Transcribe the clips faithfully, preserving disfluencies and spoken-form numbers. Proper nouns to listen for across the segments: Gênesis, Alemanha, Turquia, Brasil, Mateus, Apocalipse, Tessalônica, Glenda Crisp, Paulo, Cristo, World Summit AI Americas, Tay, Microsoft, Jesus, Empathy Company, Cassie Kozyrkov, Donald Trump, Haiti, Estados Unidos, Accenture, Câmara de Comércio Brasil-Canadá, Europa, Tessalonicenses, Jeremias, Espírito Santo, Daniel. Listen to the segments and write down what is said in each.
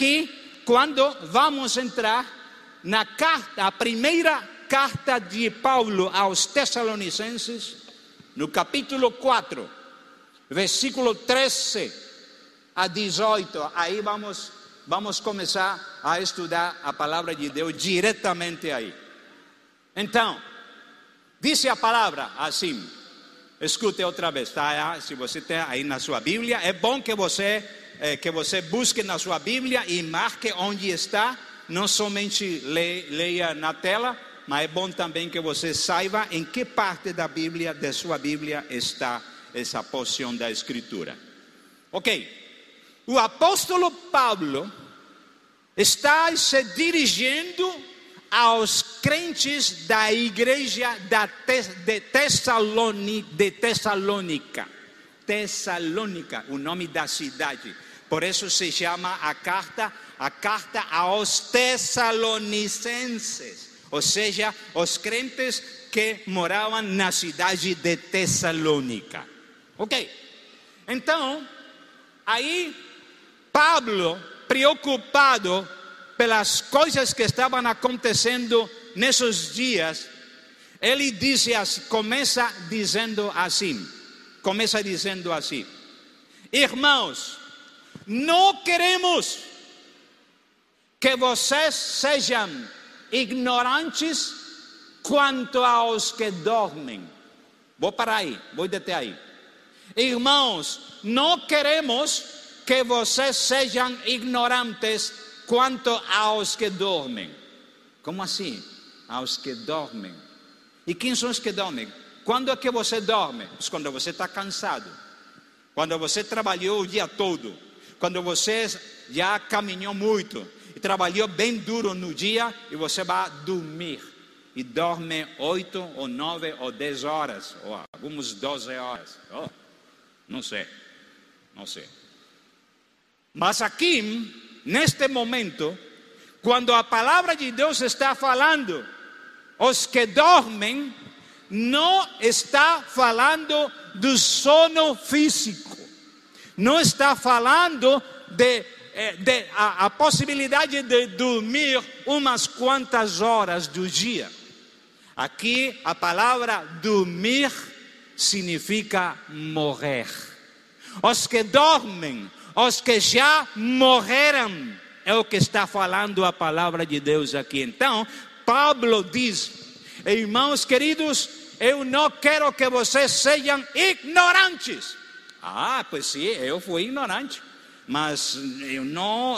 aqui quando vamos entrar na carta, a primeira carta de Paulo aos Tessalonicenses, no capítulo quatro, versículo treze a dezoito. Aí vamos, vamos começar a estudar a palavra de Deus diretamente aí. Então, disse a palavra assim, escute outra vez, tá? Se você tem aí na sua Bíblia, é bom que você, é, que você busque na sua Bíblia e marque onde está, não somente le, leia na tela, mas é bom também que você saiba em que parte da Bíblia, da sua Bíblia, está essa porção da Escritura. Ok, o apóstolo Paulo está se dirigindo aos crentes da igreja da Tess, de, Tessaloni, de Tessalônica. Tessalônica, o nome da cidade. Por isso se chama a carta, a carta aos Tessalonicenses. Ou seja, os crentes que moravam na cidade de Tessalônica. Ok? Então, aí Paulo, preocupado pelas coisas que estavam acontecendo nesses dias, ele disse assim, começa dizendo assim, começa dizendo assim, irmãos, não queremos que vocês sejam ignorantes quanto aos que dormem. Vou parar aí, vou deter aí. Irmãos, não queremos que vocês sejam ignorantes quanto aos que dormem. Como assim? Aos que dormem. E quem são os que dormem? Quando é que você dorme? Quando você está cansado. Quando você trabalhou o dia todo. Quando você já caminhou muito. E trabalhou bem duro no dia. E você vai dormir. E dorme oito ou nove ou dez horas. Ou algumas doze horas. Oh, não sei. Não sei. Mas aqui, neste momento, quando a palavra de Deus está falando, os que dormem, não está falando do sono físico. Não está falando de, de a, a possibilidade de dormir umas quantas horas do dia. Aqui a palavra dormir significa morrer. Os que dormem, os que já morreram, é o que está falando a palavra de Deus aqui. Então, Paulo diz, irmãos queridos, eu não quero que vocês sejam ignorantes. Ah, pois sim, eu fui ignorante, mas eu não...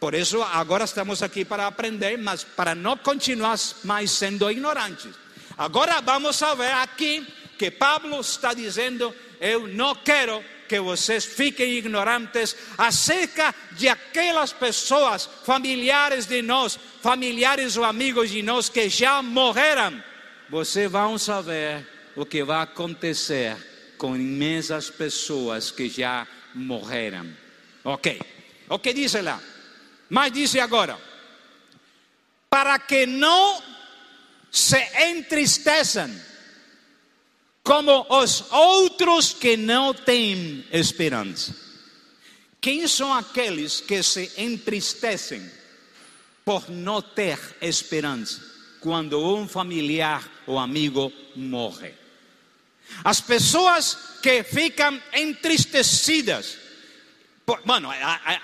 Por isso, agora estamos aqui para aprender, mas para não continuar mais sendo ignorantes. Agora vamos ver aqui que Paulo está dizendo, eu não quero que vocês fiquem ignorantes acerca de aquelas pessoas, familiares de nós, familiares ou amigos de nós que já morreram. Vocês vão saber o que vai acontecer com imensas pessoas que já morreram. Ok, o que diz lá? Mas diz agora, para que não se entristeçam como os outros que não têm esperança. Quem são aqueles que se entristecem por não ter esperança quando um familiar ou amigo morre? As pessoas que ficam entristecidas. Por, bueno, a,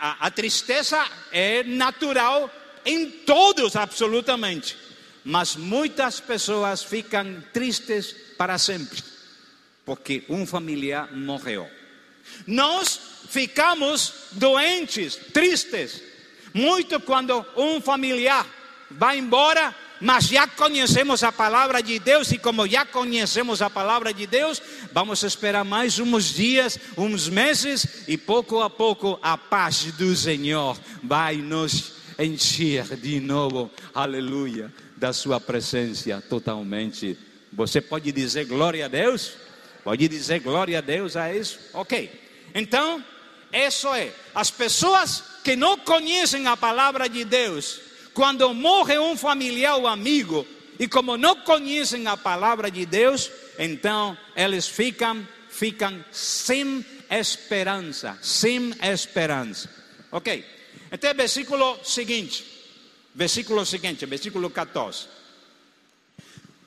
a, a tristeza é natural em todos, absolutamente. Mas muitas pessoas ficam tristes para sempre, porque um familiar morreu. Nós ficamos doentes, tristes, muito quando um familiar vai embora, mas já conhecemos a palavra de Deus, e como já conhecemos a palavra de Deus, vamos esperar mais uns dias, uns meses, e pouco a pouco a paz do Senhor vai nos encher de novo, aleluia, da sua presença totalmente. Você pode dizer glória a Deus? Pode dizer glória a Deus a isso? Ok. Então, isso é. As pessoas que não conhecem a palavra de Deus, quando morre um familiar ou amigo, e como não conhecem a palavra de Deus, então eles ficam, ficam sem esperança. Sem esperança. Ok. Até o versículo seguinte. Versículo seguinte, versículo quatorze.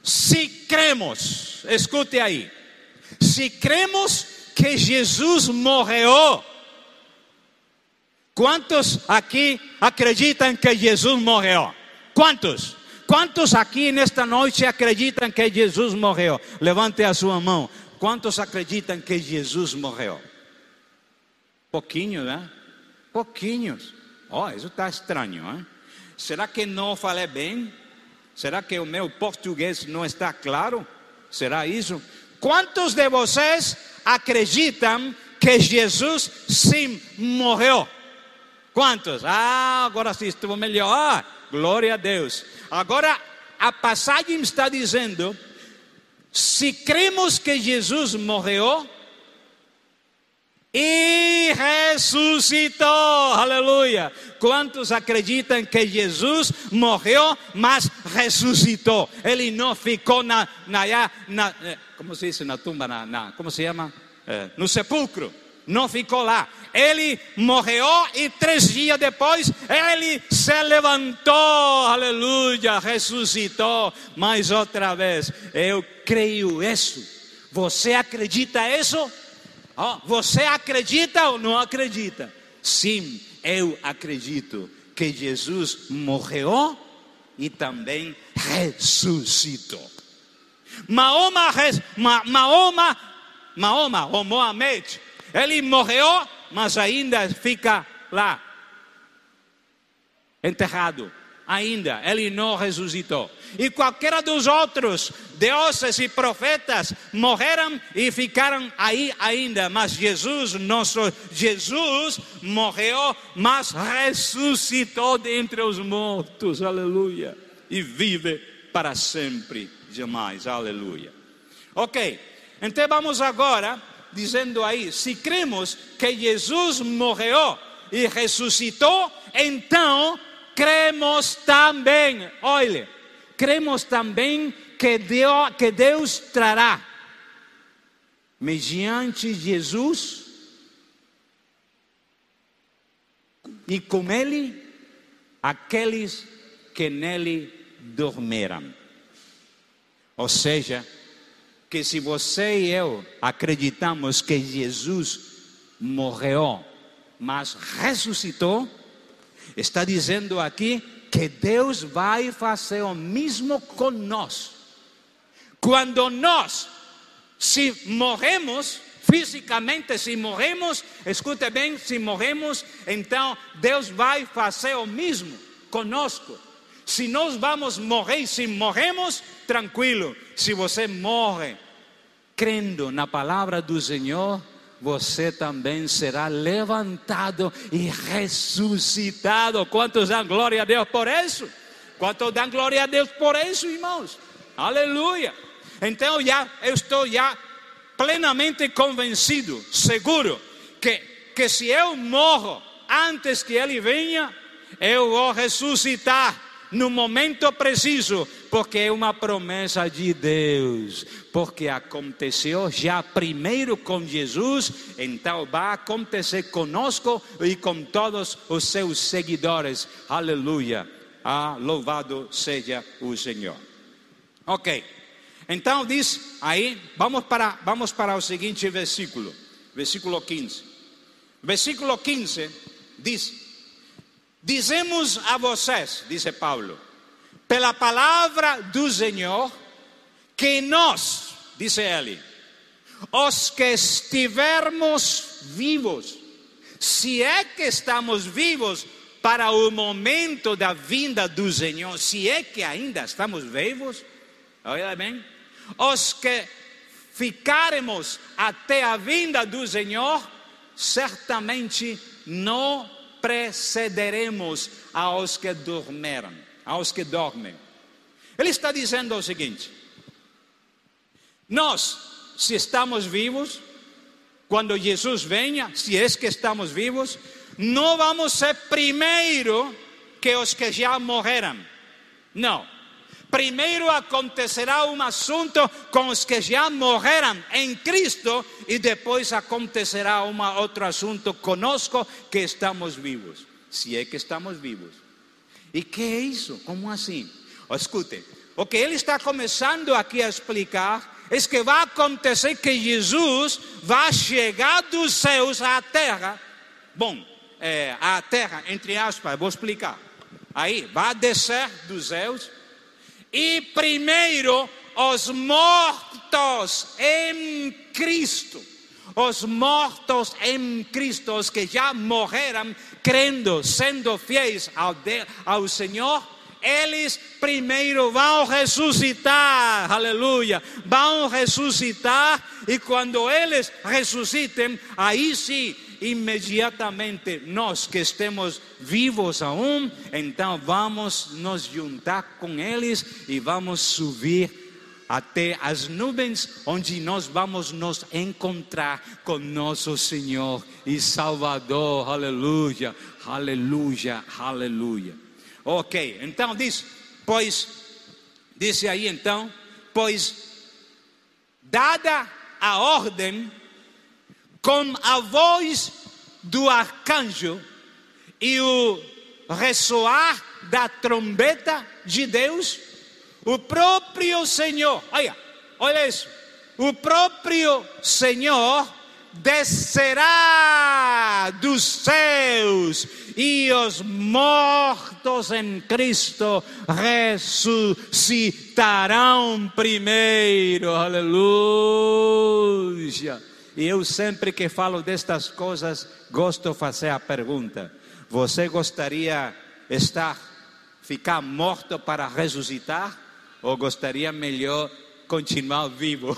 Se cremos, escute aí. Se cremos que Jesus morreu. Quantos aqui acreditam que Jesus morreu? Quantos? Quantos aqui nesta noite acreditam que Jesus morreu? Levante a sua mão. Quantos acreditam que Jesus morreu? Pouquinho, né? Pouquinhos. Oh, isso está estranho, hein? Será que não falei bem? Será que o meu português não está claro? Será isso? Quantos de vocês acreditam que Jesus sim morreu? Quantos? Ah, agora sim, estou melhor. Ah, glória a Deus. Agora, a passagem está dizendo, se cremos que Jesus morreu e ressuscitou, aleluia. Quantos acreditam que Jesus morreu, mas ressuscitou? Ele não ficou na, na, na como se diz, na tumba, na, na como se chama? É, no sepulcro. Não ficou lá. Ele morreu e três dias depois ele se levantou. Aleluia, ressuscitou mais outra vez. Eu creio isso. Você acredita isso? Oh, você acredita ou não acredita? Sim, eu acredito que Jesus morreu e também ressuscitou. Mahoma, Mahoma, Mahoma, ou Mohamed, ele morreu, mas ainda fica lá, enterrado. Ainda, ele não ressuscitou. E qualquer dos outros deuses e profetas morreram e ficaram aí ainda. Mas Jesus, nosso Jesus, morreu, mas ressuscitou dentre os mortos. Aleluia. E vive para sempre, jamais. Aleluia. Ok, então vamos agora... dizendo aí, se cremos que Jesus morreu e ressuscitou, então cremos também, olha, cremos também que Deus, que Deus trará, mediante Jesus e com Ele, aqueles que nele dormiram. Ou seja, que se você e eu acreditamos que Jesus morreu, mas ressuscitou, está dizendo aqui que Deus vai fazer o mesmo com nós. Quando nós, se morremos, fisicamente se morremos, escute bem, se morremos, então Deus vai fazer o mesmo conosco. Se nós vamos morrer, se morremos, tranquilo. Se você morre crendo na palavra do Senhor, você também será levantado e ressuscitado. Quantos dão glória a Deus por isso? Quantos dão glória a Deus por isso, irmãos? Aleluia. Então já, eu estou já plenamente convencido, seguro, que, que se eu morro antes que Ele venha, eu vou ressuscitar no momento preciso, porque é uma promessa de Deus, porque aconteceu já primeiro com Jesus, então vai acontecer conosco e com todos os seus seguidores. Aleluia, ah, louvado seja o Senhor. Ok, então diz aí, vamos para, vamos para o seguinte versículo, versículo quinze. Versículo quinze diz: dizemos a vocês, diz Paulo, pela palavra do Senhor, que nós, diz ele, os que estivermos vivos, se é que estamos vivos para o momento da vinda do Senhor, se é que ainda estamos vivos, olha bem, os que ficaremos até a vinda do Senhor, certamente não precederemos aos que dormiram, aos que dormem. Ele está dizendo o seguinte: nós, se estamos vivos, quando Jesus venha, se é que estamos vivos, não vamos ser primeiro que os que já morreram. Não. Primeiro acontecerá um assunto com os que já morreram em Cristo, e depois acontecerá um outro assunto conosco que estamos vivos. se é que estamos vivos. E que é isso? Como assim? Escutem, o que ele está começando aqui a explicar é que vai acontecer que Jesus vai chegar dos céus à terra. Bom, é, à terra, entre aspas, vou explicar. Aí, vai descer dos céus e primeiro os mortos em Cristo, os mortos em Cristo, os que já morreram crendo, sendo fiéis ao, de, ao Senhor, eles primeiro vão ressuscitar, aleluia, vão ressuscitar, e quando eles ressuscitem, aí sim, imediatamente nós que estemos vivos aún, então vamos nos juntar com eles e vamos subir até as nuvens, onde nós vamos nos encontrar com nosso Senhor e Salvador, aleluia, aleluia, aleluia. Ok, então diz, pois, disse aí então, pois, dada a ordem, com a voz do arcanjo e o ressoar da trombeta de Deus, o próprio Senhor, olha, olha isso, o próprio Senhor descerá dos céus e os mortos em Cristo ressuscitarão primeiro, aleluia. E eu sempre que falo destas coisas, gosto de fazer a pergunta: você gostaria de estar, ficar morto para ressuscitar? Ou gostaria melhor continuar vivo?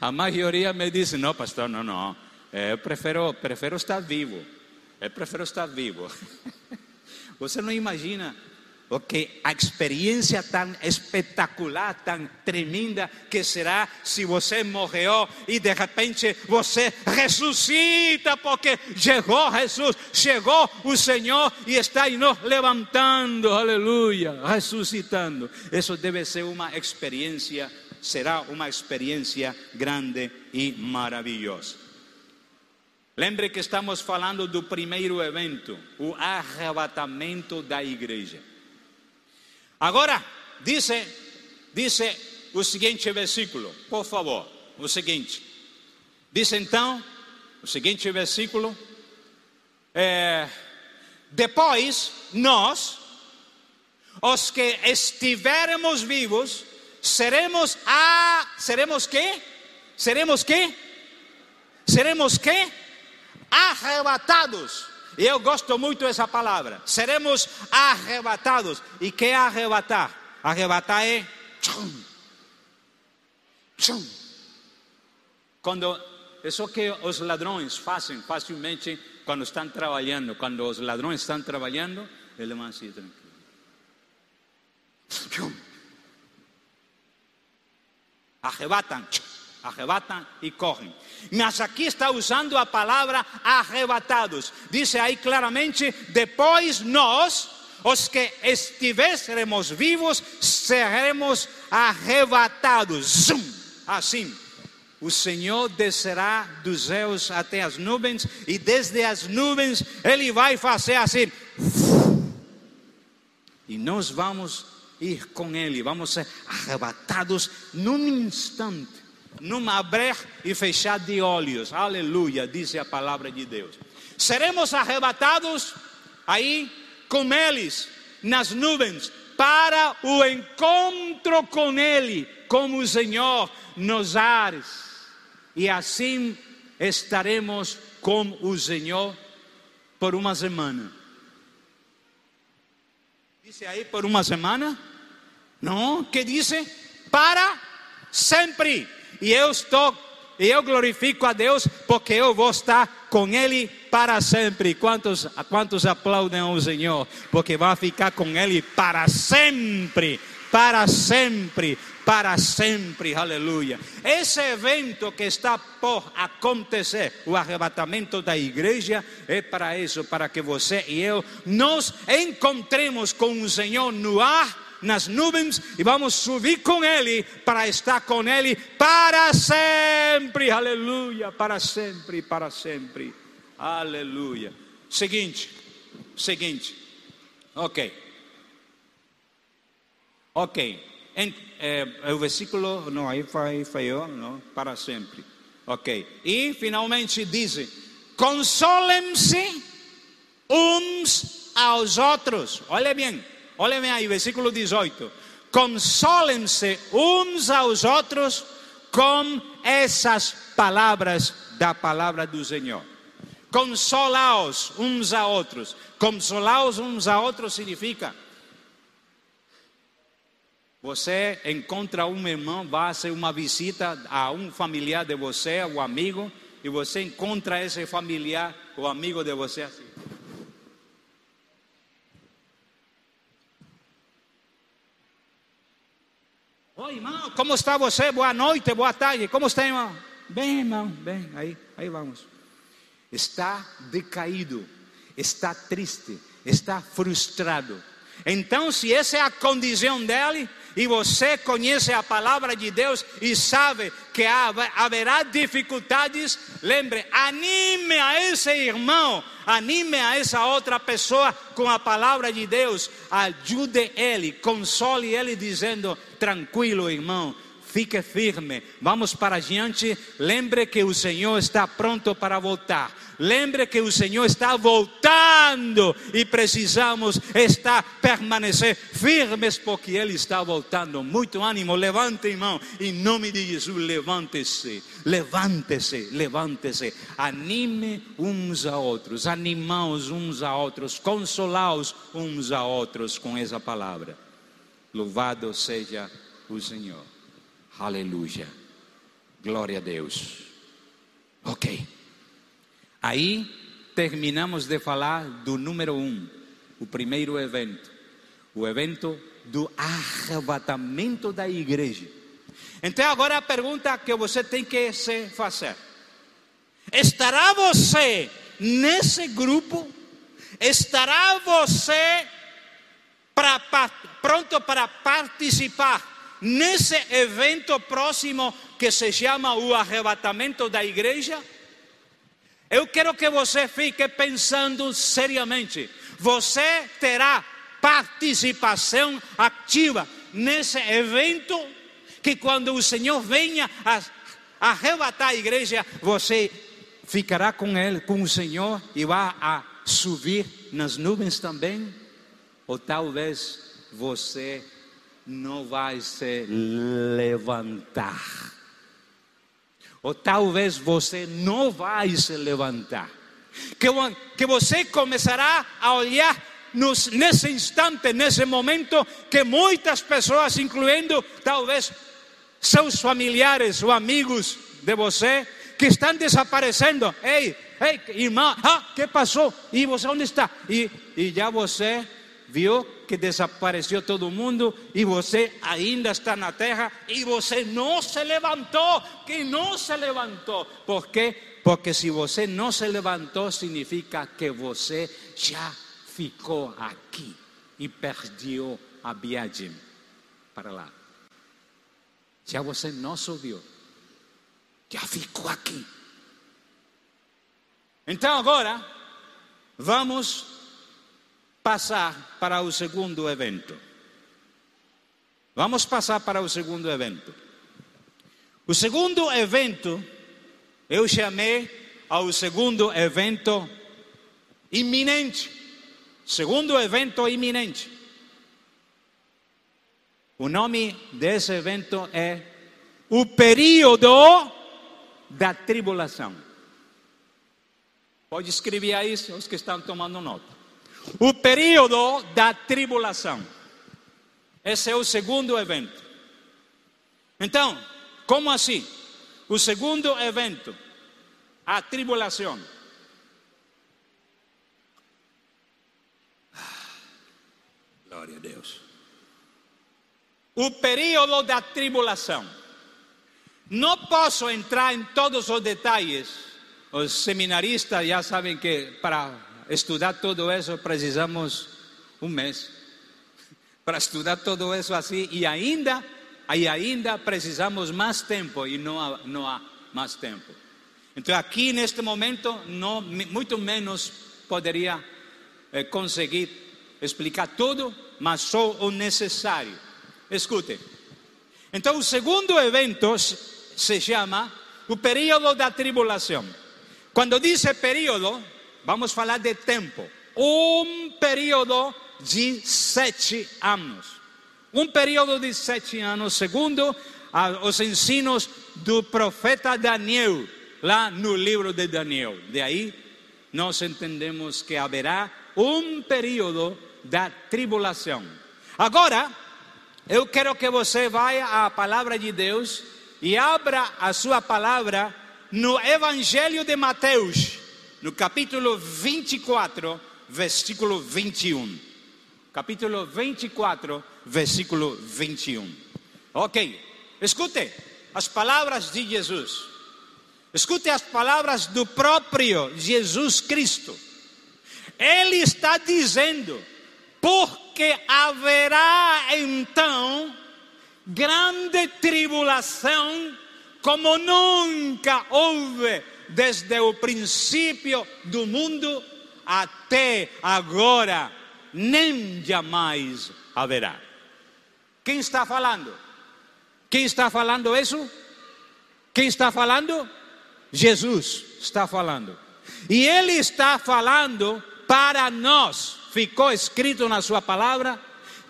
A maioria me diz, não pastor, não, não. Eu prefiro, prefiro estar vivo. Eu prefiro estar vivo. Você não imagina o que a experiência tão espetacular, tão tremenda que será se você morreu e de repente você ressuscita, porque chegou Jesus, chegou o Senhor e está aí nos levantando, aleluia, ressuscitando. Isso deve ser uma experiência, será uma experiência grande e maravilhosa. Lembre que estamos falando do primeiro evento, o arrebatamento da igreja. Agora, dice, dice o seguinte versículo, por favor, o seguinte. Diz então, o seguinte versículo. É, depois, nós, os que estivermos vivos, seremos a... Seremos que? Seremos que? Seremos que? Arrebatados. E eu gosto muito dessa palavra. Seremos arrebatados. E que é arrebatar? Arrebatar é... Tchum, tchum. Quando, isso que os ladrões fazem facilmente quando estão trabalhando. Quando os ladrões estão trabalhando, eles vão assim, tranquilo. Arrebatam. Tchum. Arrebatam e correm. Mas aqui está usando a palavra arrebatados. Diz aí claramente, depois nós, os que estivéssemos vivos, seremos arrebatados. Zum! Assim, o Senhor descerá dos céus até as nuvens, e desde as nuvens Ele vai fazer assim. E nós vamos ir com Ele, vamos ser arrebatados num instante. Num abrir e fechar de olhos, aleluia, diz a palavra de Deus. Seremos arrebatados aí com eles nas nuvens para o encontro com Ele, como o Senhor nos ares. E assim estaremos com o Senhor por uma semana. Diz aí por uma semana? Não, que diz? Para sempre. E eu estou, e eu glorifico a Deus porque eu vou estar com Ele para sempre. Quantos, quantos aplaudem ao Senhor? Porque vai ficar com Ele para sempre, para sempre, para sempre, aleluia. Esse evento que está por acontecer, o arrebatamento da igreja, é para isso, para que você e eu nos encontremos com o Senhor no ar, nas nuvens, e vamos subir com Ele para estar com Ele para sempre, aleluia, para sempre, para sempre, aleluia. Seguinte, seguinte, ok, ok, Ent, é, o versículo, não, aí falhou, não, para sempre, ok, e finalmente diz, consolem-se uns aos outros, olha bem, olha bem aí, versículo dezoito, consolem-se uns aos outros com essas palavras da palavra do Senhor. Consolaos uns a outros. Consolaos uns a outros significa: você encontra um irmão, vai fazer uma visita a um familiar de você, um amigo, e você encontra esse familiar, o amigo de você assim. Oi, irmão, como está você? Boa noite, boa tarde. Como está, irmão? Bem, irmão, bem. Aí, aí vamos. Está decaído, está triste, está frustrado. Então, se essa é a condição dele, e você conhece a palavra de Deus e sabe que haverá dificuldades, lembre, anime a esse irmão, anime a essa outra pessoa com a palavra de Deus, ajude ele, console ele dizendo, tranquilo irmão, fique firme, vamos para diante, lembre que o Senhor está pronto para voltar, lembre que o Senhor está voltando e precisamos estar, permanecer firmes porque Ele está voltando. Muito ânimo, levante irmão, em nome de Jesus, levante-se, levante-se, levante-se, anime uns a outros, animaos uns a outros, consolaos uns a outros com essa palavra. Louvado seja o Senhor. Aleluia, glória a Deus. Ok, aí terminamos de falar do número um, o primeiro evento, o evento do arrebatamento da igreja. Então agora a pergunta que você tem que se fazer: estará você nesse grupo? Estará você pra, pra, pronto para participar nesse evento próximo que se chama o arrebatamento da igreja? Eu quero que você fique pensando seriamente. Você terá participação ativa nesse evento, que quando o Senhor venha a arrebatar a igreja, você ficará com ele, com o Senhor, e vai a subir nas nuvens também? Ou talvez você não vai se levantar, ou talvez você não vai se levantar, que, que você começará a olhar nos, nesse instante, nesse momento, que muitas pessoas, incluindo talvez seus familiares ou amigos de você, que estão desaparecendo. Ei, ei, irmão, ah, que passou? E você onde está? E, e já você viu que desapareceu todo mundo e você ainda está na terra e você não se levantou, que não se levantou. Por quê? Porque se você não se levantou, significa que você já ficou aqui e perdeu a viagem para lá. Já você não subiu, já ficou aqui. Então agora vamos passar para o segundo evento. Vamos passar para o segundo evento. O segundo evento, eu chamei ao segundo evento iminente. Segundo evento iminente. O nome desse evento é o período da tribulação. Pode escrever aí os que estão tomando nota. O período da tribulação. Esse é o segundo evento. Então, como assim? O segundo evento, a tribulação. Glória a Deus. O período da tribulação. Não posso entrar em todos os detalhes. Os seminaristas já sabem que para estudar todo isso precisamos um mês para estudar todo isso assim, e ainda e ainda precisamos mais tempo, e não há, não há mais tempo. Então aqui neste momento não, muito menos poderia eh, conseguir explicar tudo, mas só o necessário. Escute. Então o segundo evento se chama o período da tribulação. Quando diz período, vamos falar de tempo. Um período de sete anos. Um período de sete anos, segundo os ensinos do profeta Daniel, lá no livro de Daniel. De aí, nós entendemos que haverá um período da tribulação. Agora, eu quero que você vá à palavra de Deus e abra a sua palavra no Evangelho de Mateus, no capítulo vinte e quatro, versículo vinte e um. Capítulo vinte e quatro, versículo vinte e um. Ok, escute as palavras de Jesus. Escute as palavras do próprio Jesus Cristo. Ele está dizendo: porque haverá então grande tribulação, como nunca houve desde o princípio do mundo até agora, nem jamais haverá. Quem está falando? Quem está falando isso? Quem está falando? Jesus está falando. E Ele está falando para nós. Ficou escrito na sua palavra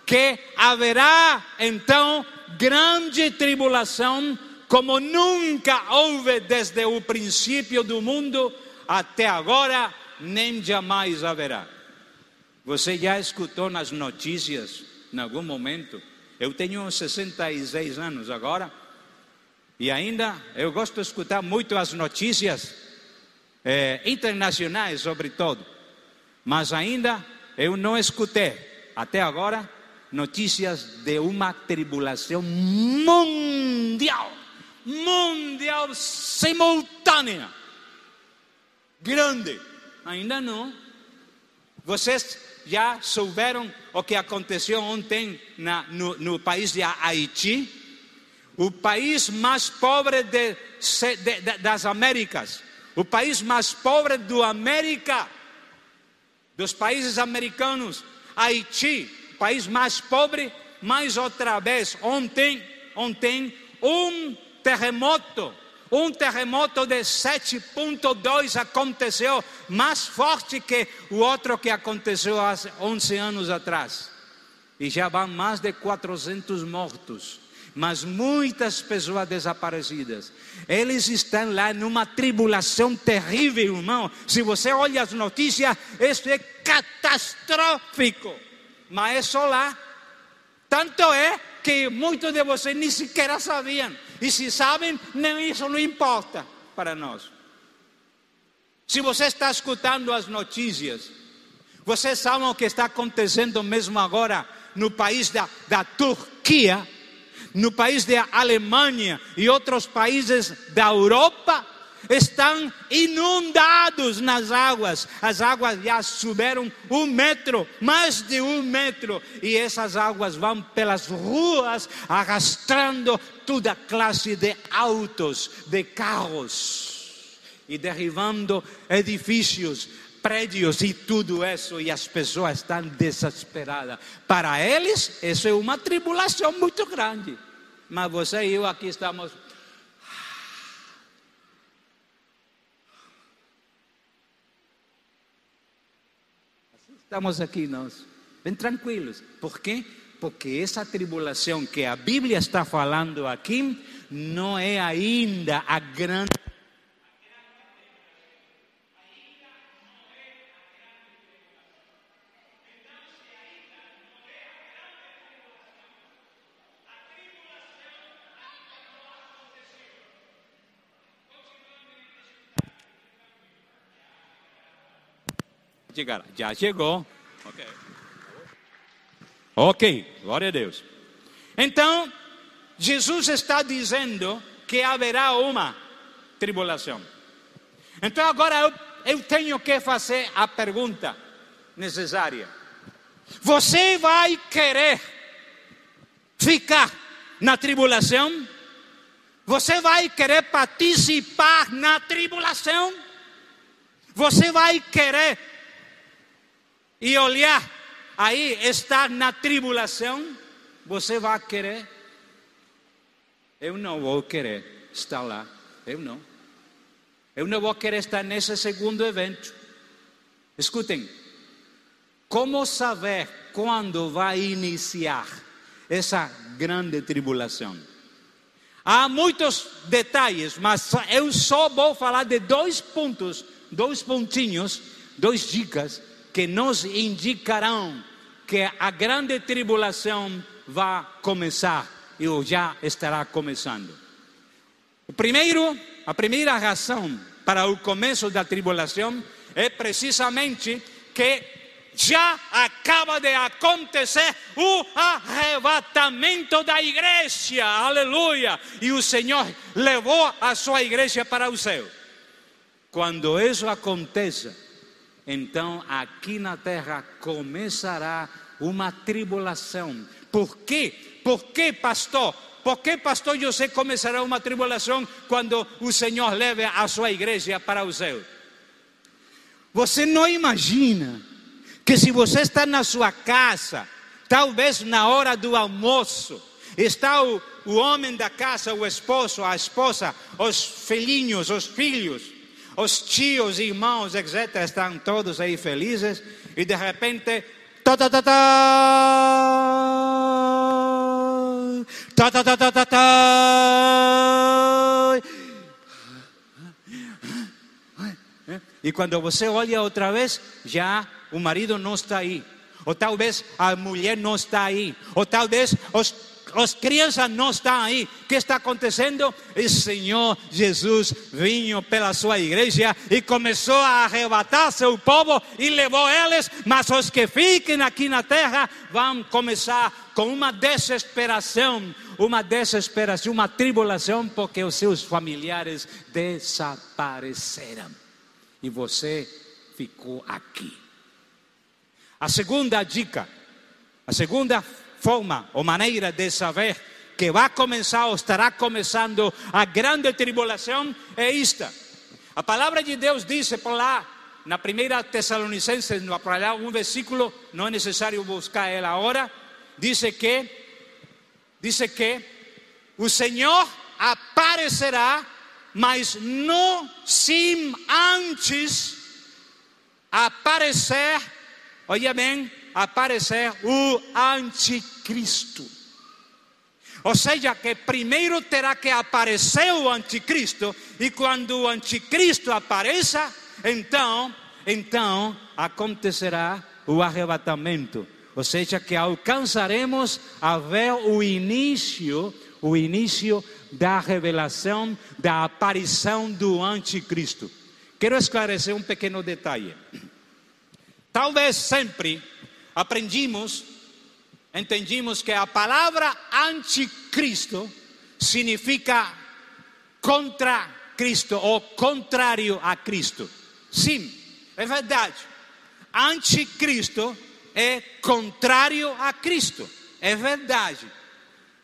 que haverá então grande tribulação, como nunca houve desde o princípio do mundo até agora, nem jamais haverá. Você já escutou nas notícias, em algum momento? Eu tenho sessenta e seis anos agora, e ainda eu gosto de escutar muito as notícias eh, internacionais, sobretudo. Mas ainda eu não escutei, até agora, notícias de uma tribulação mundial. Mundial simultânea. Grande. Ainda não. Vocês já souberam o que aconteceu ontem na, no, no país de Haiti? O país mais pobre de, de, de, das Américas. O país mais pobre do América. Dos países americanos. Haiti, o país mais pobre. Mais outra vez, ontem, ontem, um... terremoto, um terremoto de sete ponto dois aconteceu, mais forte que o outro que aconteceu há onze anos atrás. E já vão mais de quatrocentos mortos, mas muitas pessoas desaparecidas. Eles estão lá numa tribulação terrível, irmão. Se você olha as notícias, isso é catastrófico. Mas é só lá. Tanto é que muitos de vocês nem sequer sabiam. E se sabem, nem isso não importa para nós. Se você está escutando as notícias, vocês sabem o que está acontecendo mesmo agora no país da, da Turquia, no país da Alemanha e outros países da Europa. Estão inundados nas águas. As águas já subiram um metro, mais de um metro. E essas águas vão pelas ruas, arrastando toda classe de autos, de carros. E derribando edifícios, prédios e tudo isso. E as pessoas estão desesperadas. Para eles, isso é uma tribulação muito grande. Mas você e eu aqui estamos... Estamos aqui nós, bem tranquilos. Por quê? Porque essa tribulação que a Bíblia está falando aqui não é ainda a grande. Já chegou. Ok, okay. Glória a Deus. Então, Jesus está dizendo que haverá uma tribulação. Então agora eu, eu tenho que fazer a pergunta necessária. Você vai querer ficar na tribulação? Você vai querer participar na tribulação? Você vai querer e olhar, aí está na tribulação, você vai querer? Eu não vou querer estar lá, eu não. Eu não vou querer estar nesse segundo evento. Escutem, como saber quando vai iniciar essa grande tribulação? Há muitos detalhes, mas eu só vou falar de dois pontos, dois pontinhos, duas dicas que nos indicarão que a grande tribulação vai começar e já estará começando. O primeiro, a primeira razão para o começo da tribulação é precisamente que já acaba de acontecer o arrebatamento da igreja, aleluia, e o Senhor levou a sua igreja para o céu. Quando isso aconteça, então aqui na terra começará uma tribulação. Por quê? Por que, pastor? Por que, pastor José, começará uma tribulação quando o Senhor leve a sua igreja para o céu? Você não imagina que se você está na sua casa, talvez na hora do almoço, está o, o homem da casa, o esposo, a esposa, os filhinhos, os filhos, os tios, irmãos, etcétera, estão todos aí felizes e de repente, ta ta ta ta ta ta ta ta. E quando você olha outra vez, já o marido não está aí, ou talvez a mulher não está aí, ou talvez os As crianças não estão aí. O que está acontecendo? O Senhor Jesus vinha pela sua igreja e começou a arrebatar seu povo e levou eles, mas os que fiquem aqui na terra vão começar com uma desesperação, uma desesperação, uma tribulação, porque os seus familiares desapareceram e você ficou aqui. A segunda dica, a segunda forma ou maneira de saber que vai começar ou estará começando a grande tribulação é esta. A palavra de Deus diz por lá, na primeira Tessalonicenses, por lá um versículo, não é necessário buscar ele agora, diz que, diz que o Senhor aparecerá, mas não sem antes aparecer, olha bem, aparecer o anticristo. Ou seja, que primeiro terá que aparecer o anticristo, e quando o anticristo apareça, então, então acontecerá o arrebatamento. Ou seja, que alcançaremos a ver o início, o início da revelação, da aparição do anticristo. Quero esclarecer um pequeno detalhe. Talvez sempre aprendimos, entendimos que a palavra anticristo significa contra Cristo ou contrário a Cristo. Sim, é verdade. Anticristo é contrário a Cristo, é verdade.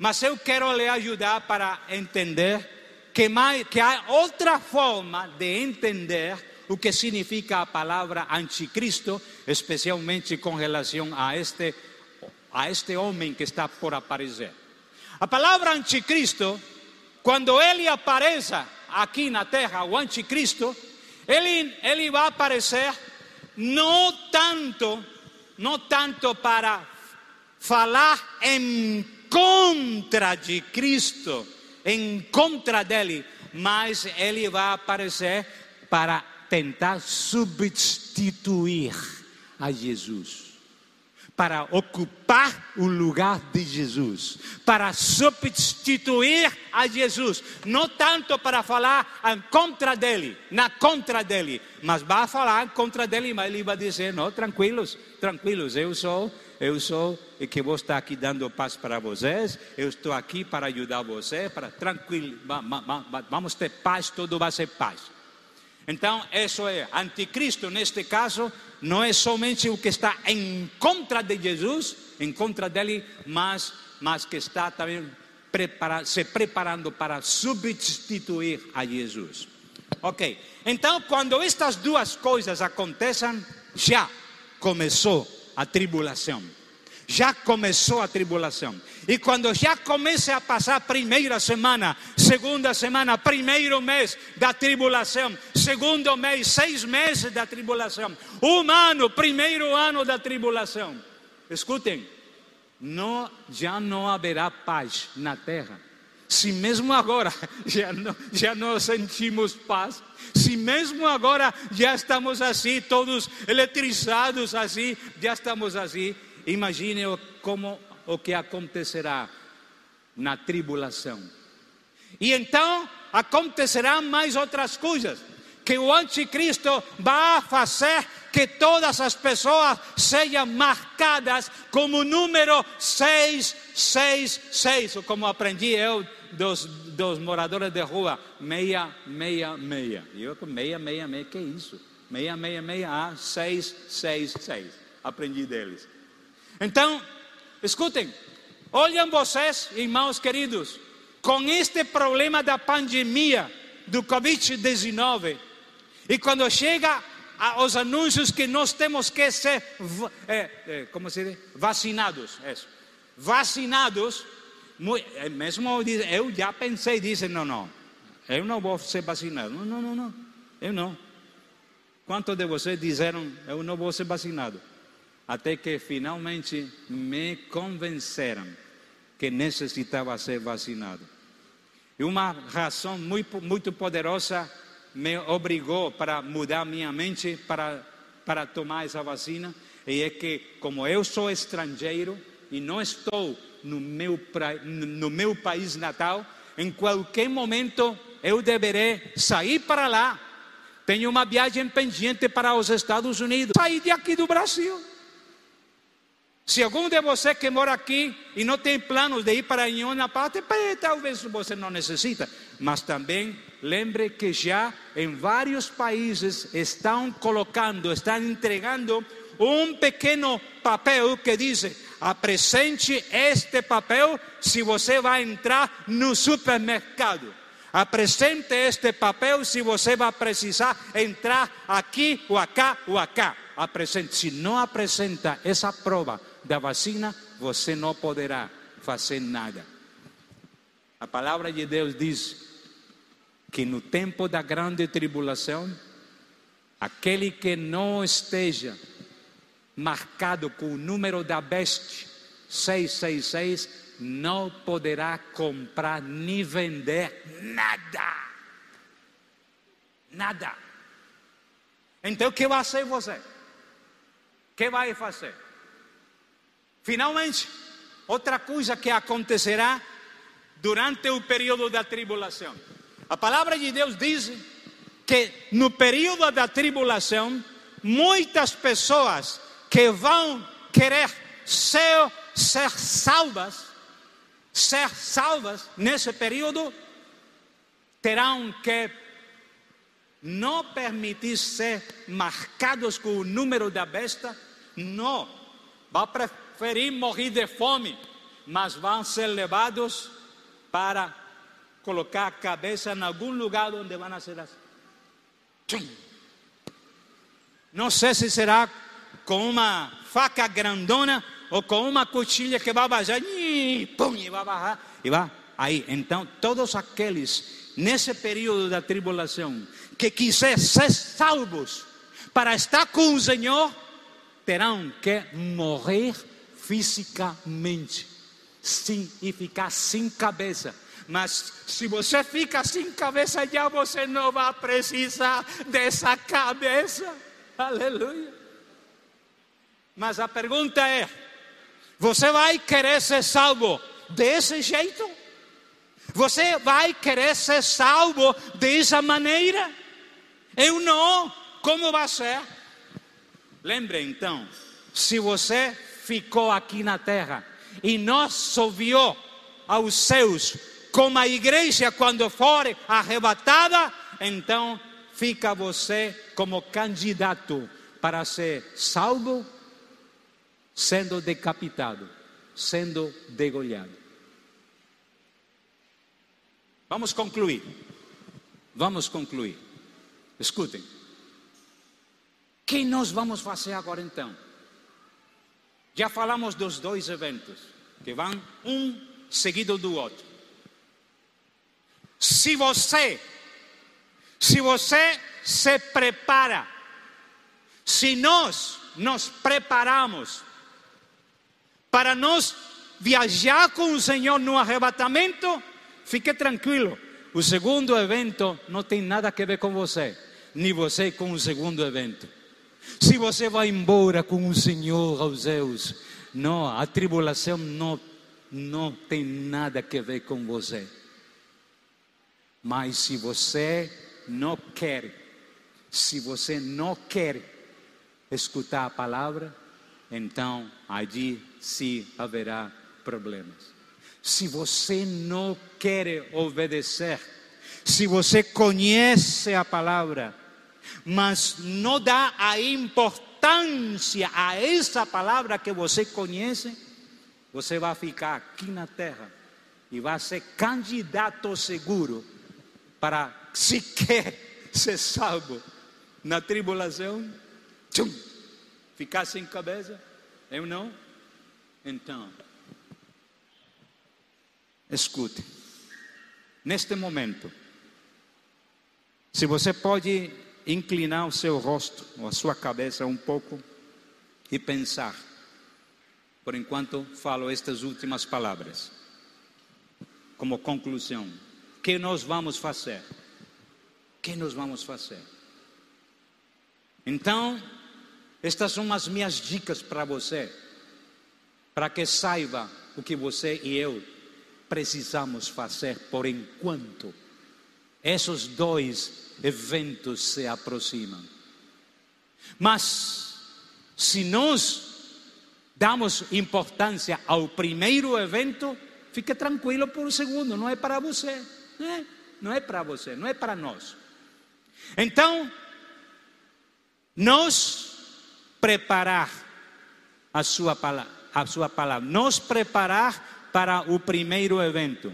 Mas eu quero lhe ajudar para entender que, mais, que há outra forma de entender o que significa a palavra anticristo, especialmente com relação a este, a este homem que está por aparecer. A palavra anticristo, quando ele apareça aqui na terra, o anticristo, ele, ele vai aparecer não tanto, não tanto para falar em contra de Cristo, em contra dele, mas ele vai aparecer para tentar substituir a Jesus, para ocupar o lugar de Jesus, para substituir a Jesus, não tanto para falar em contra dele, na contra dele, mas vai falar contra dele, mas ele vai dizer, não, tranquilos, tranquilos, eu sou, eu sou, e que vou estar aqui dando paz para vocês, eu estou aqui para ajudar vocês, para tranquilo, vamos ter paz, tudo vai ser paz. Então, isso é, anticristo neste caso, não é somente o que está em contra de Jesus, em contra dele, mas, mas que está também prepara, se preparando para substituir a Jesus. Ok, então quando estas duas coisas acontecem, já começou a tribulação. Já começou a tribulação. E quando já começa a passar a primeira semana, segunda semana, primeiro mês da tribulação, segundo mês, seis meses da tribulação, um ano, primeiro ano da tribulação, escutem, não, já não haverá paz na terra. Se mesmo agora já não, já não sentimos paz, se mesmo agora já estamos assim, todos eletrizados assim, já estamos assim, imagine como o que acontecerá na tribulação. E então acontecerão mais outras coisas, que o anticristo vai fazer que todas as pessoas sejam marcadas como número seiscentos e sessenta e seis, como aprendi eu dos, dos moradores de rua, seiscentos e sessenta e seis. Eu com seiscentos e sessenta e seis, que é isso? seiscentos e sessenta e seis, ah, seiscentos e sessenta e seis, aprendi deles. Então, escutem, olhem vocês, irmãos queridos, com este problema da pandemia do covid dezenove, e quando chega aos anúncios que nós temos que ser é, é, como se diz? vacinados, isso. vacinados, mesmo eu já pensei, disse, não, não, eu não vou ser vacinado, não, não, não, não. eu não. Quantos de vocês disseram, eu não vou ser vacinado? Até que finalmente me convenceram que necessitava ser vacinado. E uma razão muito, muito poderosa me obrigou para mudar minha mente para, para tomar essa vacina. E é que, como eu sou estrangeiro e não estou no meu, no meu país natal, em qualquer momento eu deverei sair para lá. Tenho uma viagem pendente para os Estados Unidos. Saí de aqui do Brasil. Se algum de vocês que mora aqui e não tem planos de ir para nenhuma parte, talvez você não necessita. Mas também lembre que já em vários países estão colocando, estão entregando um pequeno papel que diz: apresente este papel se você vai entrar no supermercado. Apresente este papel se você vai precisar entrar aqui ou acá ou acá. Apresente. Se não apresenta essa prova da vacina, você não poderá fazer nada. A palavra de Deus diz que no tempo da grande tribulação, aquele que não esteja marcado com o número da besta seiscentos e sessenta e seis não poderá comprar nem vender nada. Nada. Então o que vai ser você? O que vai fazer? Finalmente, outra coisa que acontecerá durante o período da tribulação. A palavra de Deus diz que no período da tribulação, muitas pessoas que vão querer ser, ser salvas, ser salvas nesse período, terão que não permitir ser marcados com o número da besta. Não, vão preferir morrer de fome, mas vão ser levados para colocar a cabeça em algum lugar onde vão ser assim. Não sei se será com uma faca grandona ou com uma cuchilha que vai baixar, pum, e vai baixar, e vai aí. Então, todos aqueles, nesse período da tribulação, que quiser ser salvos para estar com o Senhor, terão que morrer fisicamente, sim, e ficar sem cabeça. Mas se você fica sem cabeça, já você não vai precisar dessa cabeça. Aleluia. Mas a pergunta é: você vai querer ser salvo desse jeito? Você vai querer ser salvo dessa maneira? Eu não. Como vai ser? Lembre então, se você ficou aqui na terra e não subiu aos céus como a igreja quando for arrebatada, então fica você como candidato para ser salvo sendo decapitado, sendo degolhado. Vamos concluir. Vamos concluir. Escutem. O que nós vamos fazer agora então? Já falamos dos dois eventos, que vão um seguido do outro. Se você, se você se prepara, se nós nos preparamos para nós viajar com o Senhor no arrebatamento, fique tranquilo, o segundo evento não tem nada a ver com você, nem você com o segundo evento. Se você vai embora com o Senhor aos céus, não, a tribulação não, não tem nada a ver com você. Mas se você não quer, se você não quer escutar a palavra, então ali sim haverá problemas. Se você não quer obedecer, se você conhece a palavra, mas não dá a importância a essa palavra que você conhece, você vai ficar aqui na terra e vai ser candidato seguro para sequer ser salvo na tribulação, tchum, ficar sem cabeça. Eu não. Então, escute, neste momento, se você pode inclinar o seu rosto ou a sua cabeça um pouco e pensar, por enquanto falo estas últimas palavras como conclusão. O que nós vamos fazer? O que nós vamos fazer? Então, estas são as minhas dicas para você, para que saiba o que você e eu precisamos fazer por enquanto esses dois eventos se aproximam. Mas se nós damos importância ao primeiro evento, fique tranquilo por um segundo, não é para você, né? Não é para você, não é para nós. Então, nós preparar a sua palavra, a sua palavra, nos preparar para o primeiro evento.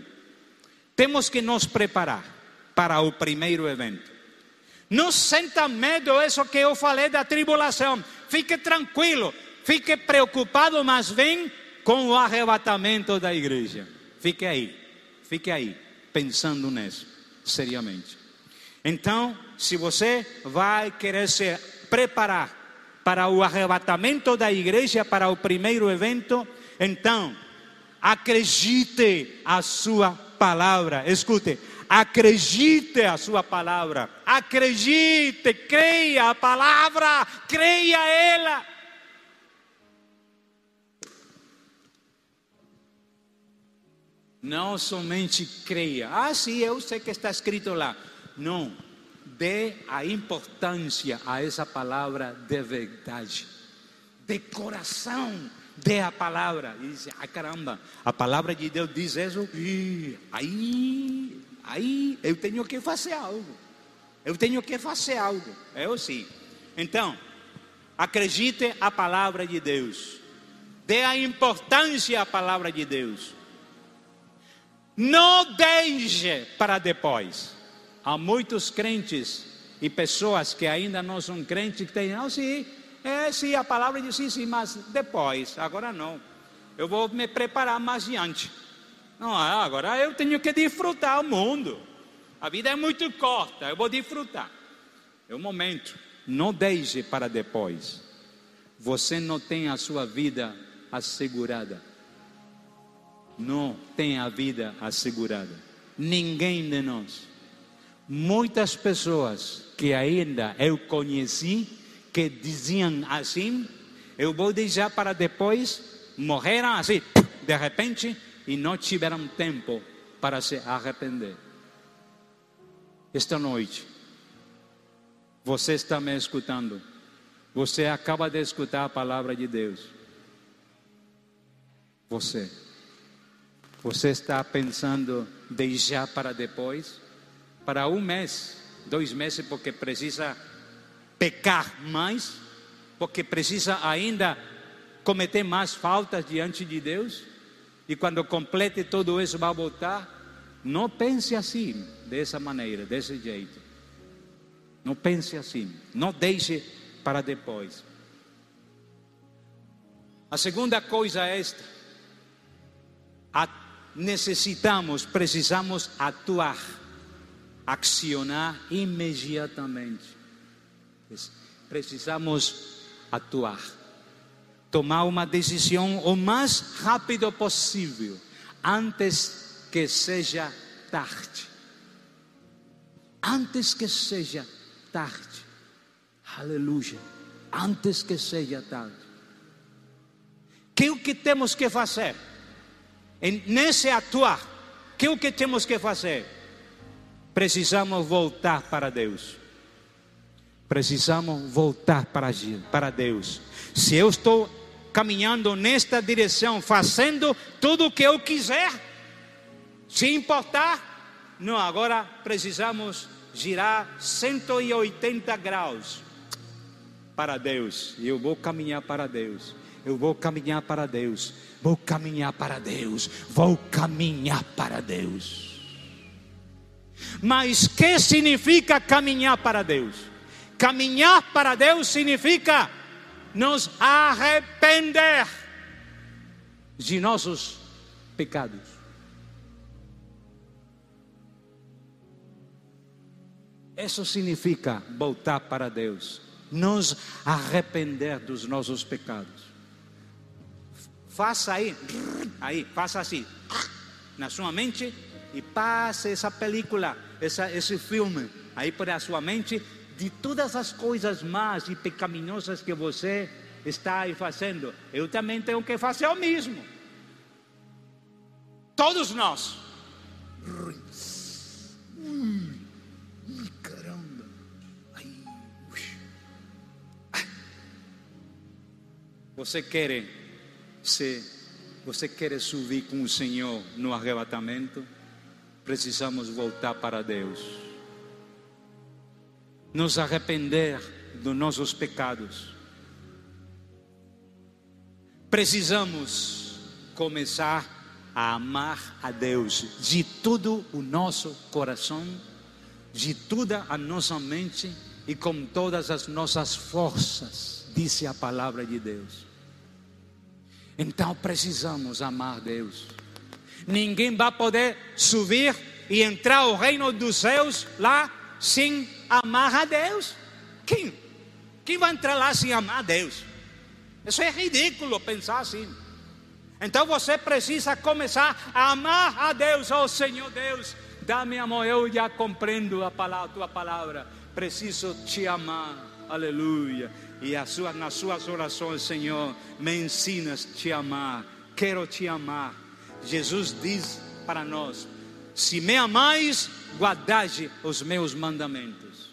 Temos que nos preparar para o primeiro evento. Não senta medo isso que eu falei da tribulação. Fique tranquilo, fique preocupado, mas vem com o arrebatamento da igreja. Fique aí, fique aí, pensando nisso, seriamente. Então, se você vai querer se preparar para o arrebatamento da igreja, para o primeiro evento, então, acredite a sua palavra. Escute, acredite a sua palavra, acredite, creia a palavra, creia ela. Não somente creia, ah sim, eu sei que está escrito lá. Não, dê a importância a essa palavra de verdade, de coração. Dê a palavra, e diz, ah caramba, a palavra de Deus diz isso, e aí... Aí eu tenho que fazer algo. Eu tenho que fazer algo. Eu sim. Então, acredite a palavra de Deus. Dê a importância à palavra de Deus. Não deixe para depois. Há muitos crentes e pessoas que ainda não são crentes que têm, não, sim, é sim, a palavra diz sim, sim, mas depois, agora não. Eu vou me preparar mais diante. Não, agora eu tenho que desfrutar o mundo. A vida é muito corta, eu vou desfrutar. É o momento. Não deixe para depois. Você não tem a sua vida assegurada. Não tem a vida assegurada. Ninguém de nós. Muitas pessoas que ainda eu conheci, que diziam assim, eu vou deixar para depois, morreram assim, de repente... E não tiveram tempo para se arrepender. Esta noite, você está me escutando. Você acaba de escutar a palavra de Deus. Você. Você está pensando deixar para depois? Para um mês, dois meses, porque precisa pecar mais? Porque precisa ainda cometer mais faltas diante de Deus? E quando complete tudo isso, vai voltar. Não pense assim, dessa maneira, desse jeito. Não pense assim. Não deixe para depois. A segunda coisa é esta: a, necessitamos, precisamos atuar, accionar imediatamente. Precisamos atuar, tomar uma decisão o mais rápido possível, antes que seja tarde. Antes que seja tarde. Aleluia. Antes que seja tarde. Que é o que temos que fazer? Nesse atuar, que é o que temos que fazer? Precisamos voltar para Deus. Precisamos voltar para Deus. Se eu estou caminhando nesta direção, fazendo tudo o que eu quiser, se importar, não, agora precisamos girar cento e oitenta graus para Deus. E eu vou caminhar para Deus. Eu vou caminhar para Deus. Vou caminhar para Deus. Vou caminhar para Deus. Mas que significa caminhar para Deus? Caminhar para Deus significa nos arrepender de nossos pecados. Isso significa voltar para Deus, nos arrepender dos nossos pecados. Faça aí, aí, faça assim na sua mente e passe essa película, essa, esse filme aí para a sua mente, de todas as coisas más e pecaminosas que você está aí fazendo. Eu também tenho que fazer o mesmo. Todos nós. Caramba. Você quer se você quer subir com o Senhor no arrebatamento? Precisamos voltar para Deus. Nos arrepender dos nossos pecados. Precisamos começar a amar a Deus de todo o nosso coração, de toda a nossa mente e com todas as nossas forças, disse a palavra de Deus. Então precisamos amar Deus. Ninguém vai poder subir e entrar ao reino dos céus lá sem amar a Deus. Quem? Quem vai entrar lá sem amar a Deus? Isso é ridículo pensar assim. Então você precisa começar a amar a Deus. Oh Senhor Deus, dá-me amor, eu já compreendo a palavra, tua palavra. Preciso te amar, aleluia. E as suas, nas suas orações, Senhor, me ensinas a te amar. Quero te amar. Jesus diz para nós: se me amais, guardai os meus mandamentos.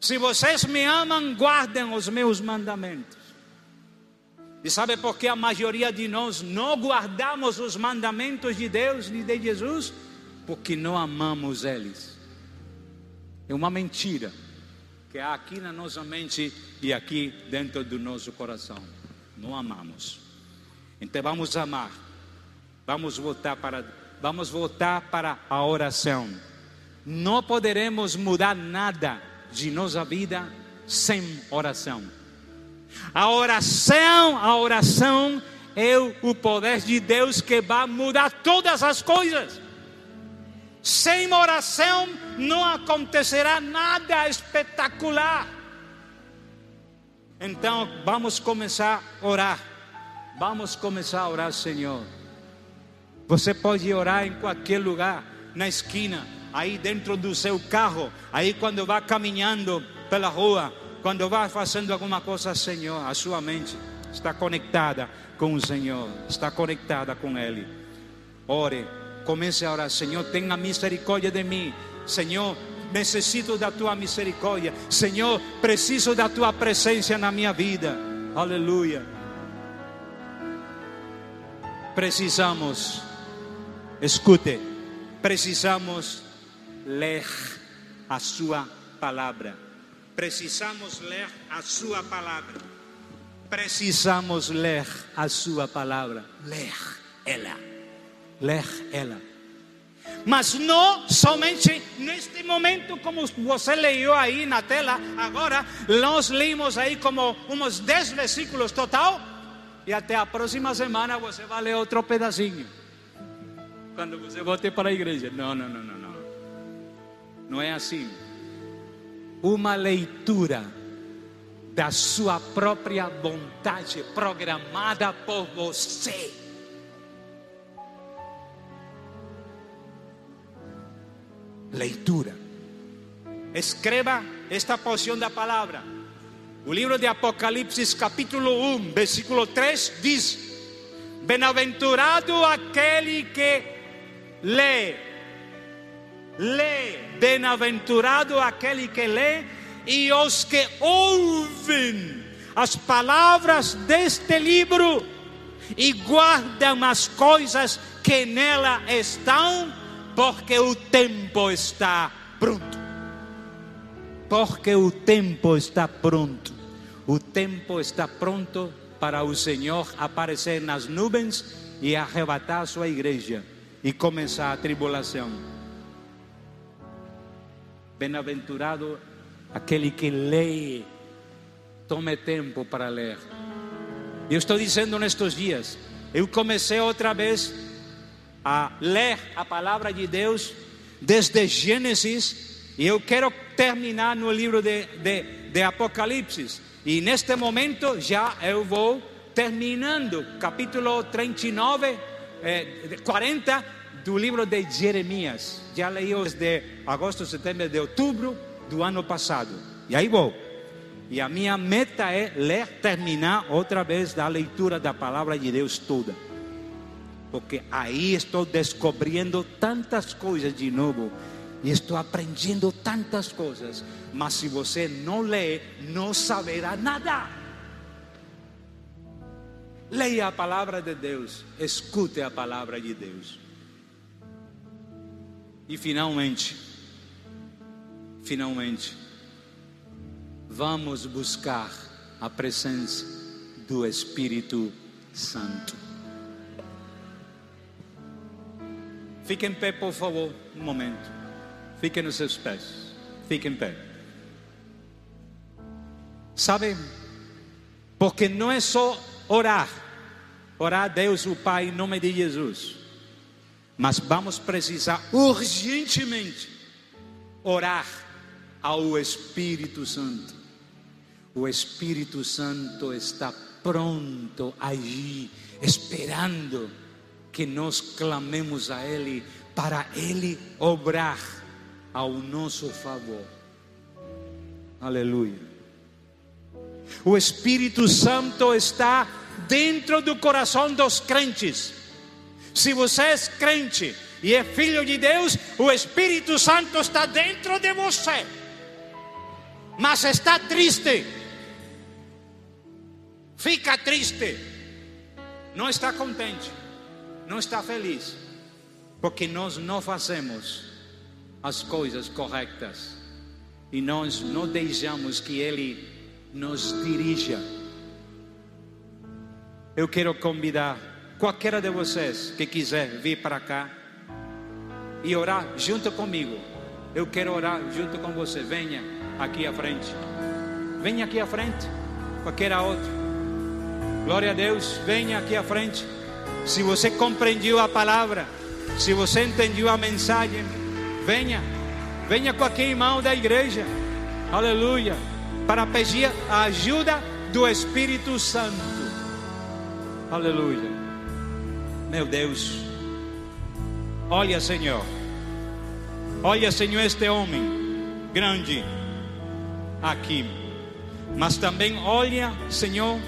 Se vocês me amam, guardem os meus mandamentos. E sabe por que a maioria de nós não guardamos os mandamentos de Deus e de Jesus? Porque não amamos eles. É uma mentira que há aqui na nossa mente e aqui dentro do nosso coração. Não amamos. Então vamos amar. Vamos voltar para Deus. Vamos voltar para a oração. Não poderemos mudar nada de nossa vida sem oração. A oração, a oração é o poder de Deus que vai mudar todas as coisas. Sem oração não acontecerá nada espetacular. Então vamos começar a orar. Vamos começar a orar, Senhor. Você pode orar em qualquer lugar, na esquina, aí dentro do seu carro, aí quando vai caminhando pela rua, quando vai fazendo alguma coisa, Senhor, a sua mente está conectada com o Senhor, está conectada com Ele. Ore, comece a orar. Senhor, tenha misericórdia de mim. Senhor, necessito da tua misericórdia. Senhor, preciso da tua presença na minha vida. Aleluia. Precisamos. Escute, precisamos ler a sua palavra. Precisamos ler a sua palavra. Precisamos ler a sua palavra. Ler ela. Ler ela. Mas não somente neste momento, como você leu aí na tela agora. Nós lemos aí como uns dez versículos total. E até a próxima semana você vai ler outro pedacinho. Quando você voltar para a igreja. Não, não, não, não, não. Não é assim. Uma leitura da sua própria vontade programada por você. Leitura. Escreva esta porção da palavra. O livro de Apocalipse, capítulo um, versículo três, diz: bem-aventurado aquele que lê. Lê. Bem-aventurado aquele que lê e os que ouvem as palavras deste livro e guardam as coisas que nela estão, porque o tempo está pronto. Porque o tempo está pronto. O tempo está pronto para o Senhor aparecer nas nuvens e arrebatar a sua igreja e começar a tribulação. Bem-aventurado aquele que lê. Tome tempo para ler. Eu estou dizendo nestes dias, eu comecei outra vez a ler a palavra de Deus desde Gênesis, e eu quero terminar no livro de, de, de Apocalipse. E neste momento já eu vou terminando capítulo trinta e nove, eh, quarenta do livro de Jeremias. Já leí desde agosto, setembro, de outubro do ano passado. E aí vou. E a minha meta é ler, terminar outra vez da leitura da palavra de Deus toda. Porque aí estou descobrindo tantas coisas de novo. E estou aprendendo tantas coisas. Mas se você não lê, não saberá nada. Leia a palavra de Deus. Escute a palavra de Deus. E finalmente, finalmente, vamos buscar a presença do Espírito Santo. Fiquem em pé, por favor, um momento. Fiquem nos seus pés. Fiquem em pé. Sabe? Porque não é só orar. Orar a Deus, o Pai, em nome de Jesus. Mas vamos precisar urgentemente orar ao Espírito Santo. O Espírito Santo está pronto aí, esperando que nós clamemos a Ele, para Ele obrar ao nosso favor. Aleluia. O Espírito Santo está dentro do coração dos crentes. Se você é crente e é filho de Deus, o Espírito Santo está dentro de você. Mas está triste. Fica triste. Não está contente. Não está feliz. Porque nós não fazemos as coisas corretas e nós não deixamos que Ele nos dirija. Eu quero convidar qualquer de vocês que quiser vir para cá e orar junto comigo. Eu quero orar junto com você. Venha aqui à frente. Venha aqui à frente. Qualquer outro. Glória a Deus. Venha aqui à frente. Se você compreendeu a palavra, se você entendeu a mensagem, venha, venha com aquele irmão da igreja, aleluia, para pedir a ajuda do Espírito Santo, aleluia. Meu Deus, olha Senhor, olha Senhor este homem grande aqui, mas também olha Senhor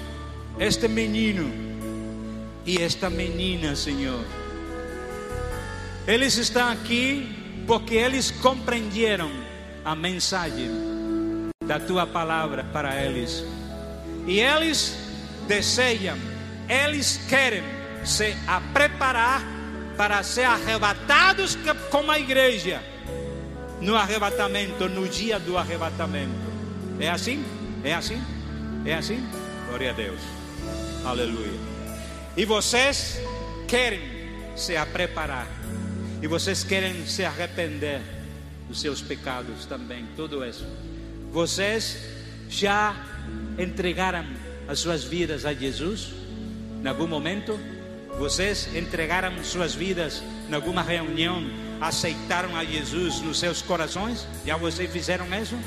este menino e esta menina, Senhor. Eles estão aqui porque eles compreenderam a mensagem da tua palavra para eles. E eles desejam, eles querem se a preparar para ser arrebatados como a igreja. No arrebatamento, no dia do arrebatamento. É assim? É assim? É assim? Glória a Deus. Aleluia. E vocês querem se a preparar. E vocês querem se arrepender dos seus pecados também, tudo isso. Vocês já entregaram as suas vidas a Jesus? Em algum momento, vocês entregaram suas vidas em alguma reunião, aceitaram a Jesus nos seus corações? Já vocês fizeram isso?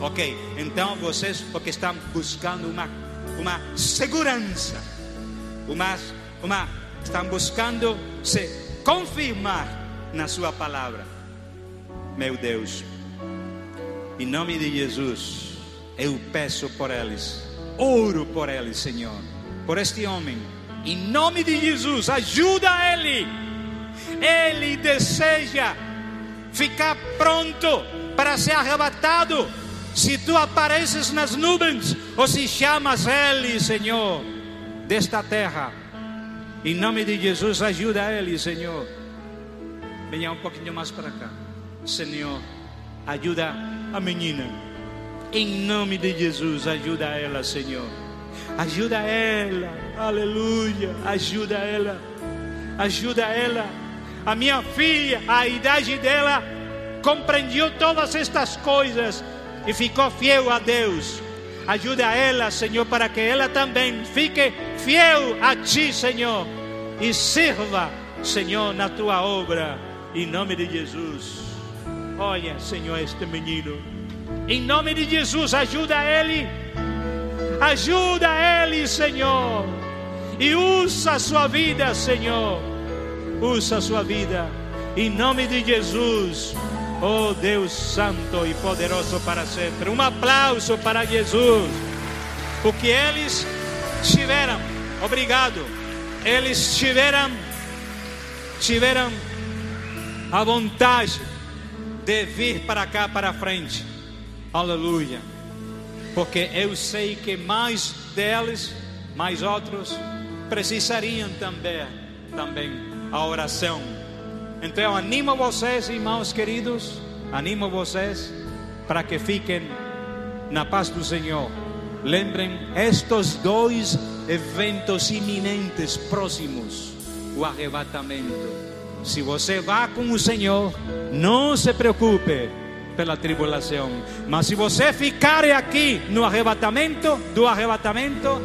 Ok, então vocês porque estão buscando uma, uma segurança, uma, uma, estão buscando se confirmar na sua palavra. Meu Deus, em nome de Jesus, eu peço por eles, oro por eles, Senhor, por este homem, em nome de Jesus, ajuda ele. Ele deseja ficar pronto para ser arrebatado. Se tu apareces nas nuvens, ou se chamas ele, Senhor, desta terra, em nome de Jesus, ajuda ele, Senhor. Venha um pouquinho mais para cá, Senhor, ajuda a menina, em nome de Jesus, ajuda ela, Senhor, ajuda ela, aleluia, ajuda ela, ajuda ela. A minha filha, a idade dela, compreendeu todas estas coisas e ficou fiel a Deus. Ajuda ela, Senhor, para que ela também fique fiel a Ti, Senhor, e sirva, Senhor, na Tua obra, em nome de Jesus. Olha, Senhor, este menino, em nome de Jesus, ajuda ele, ajuda ele, Senhor, e usa a sua vida, Senhor, usa a sua vida, em nome de Jesus. Oh Deus santo e poderoso para sempre. Um aplauso para Jesus. O que eles tiveram, obrigado. Eles tiveram, tiveram a vontade de vir para cá, para frente. Aleluia. Porque eu sei que mais deles, mais outros, precisariam também, também a oração. Então animo vocês, irmãos queridos, animo vocês para que fiquem na paz do Senhor. Lembrem estes dois eventos iminentes, próximos, o arrebatamento. Se você vai com o Senhor, não se preocupe pela tribulação, mas se você ficar aqui no arrebatamento, do arrebatamento,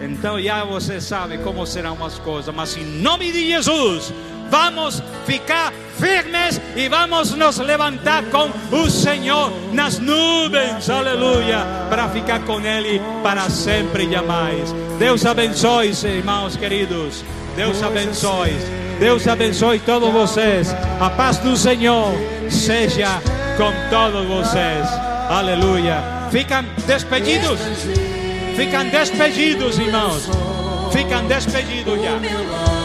então já você sabe como serão as coisas. Mas em nome de Jesus, vamos ficar firmes e vamos nos levantar com o Senhor nas nuvens, aleluia, para ficar com Ele para sempre e jamais. Deus abençoe, irmãos queridos. Deus abençoe. Deus abençoe todos vocês. A paz do Senhor seja com todos vocês, aleluia. Ficam despedidos. Ficam despedidos, irmãos. Ficam despedidos já.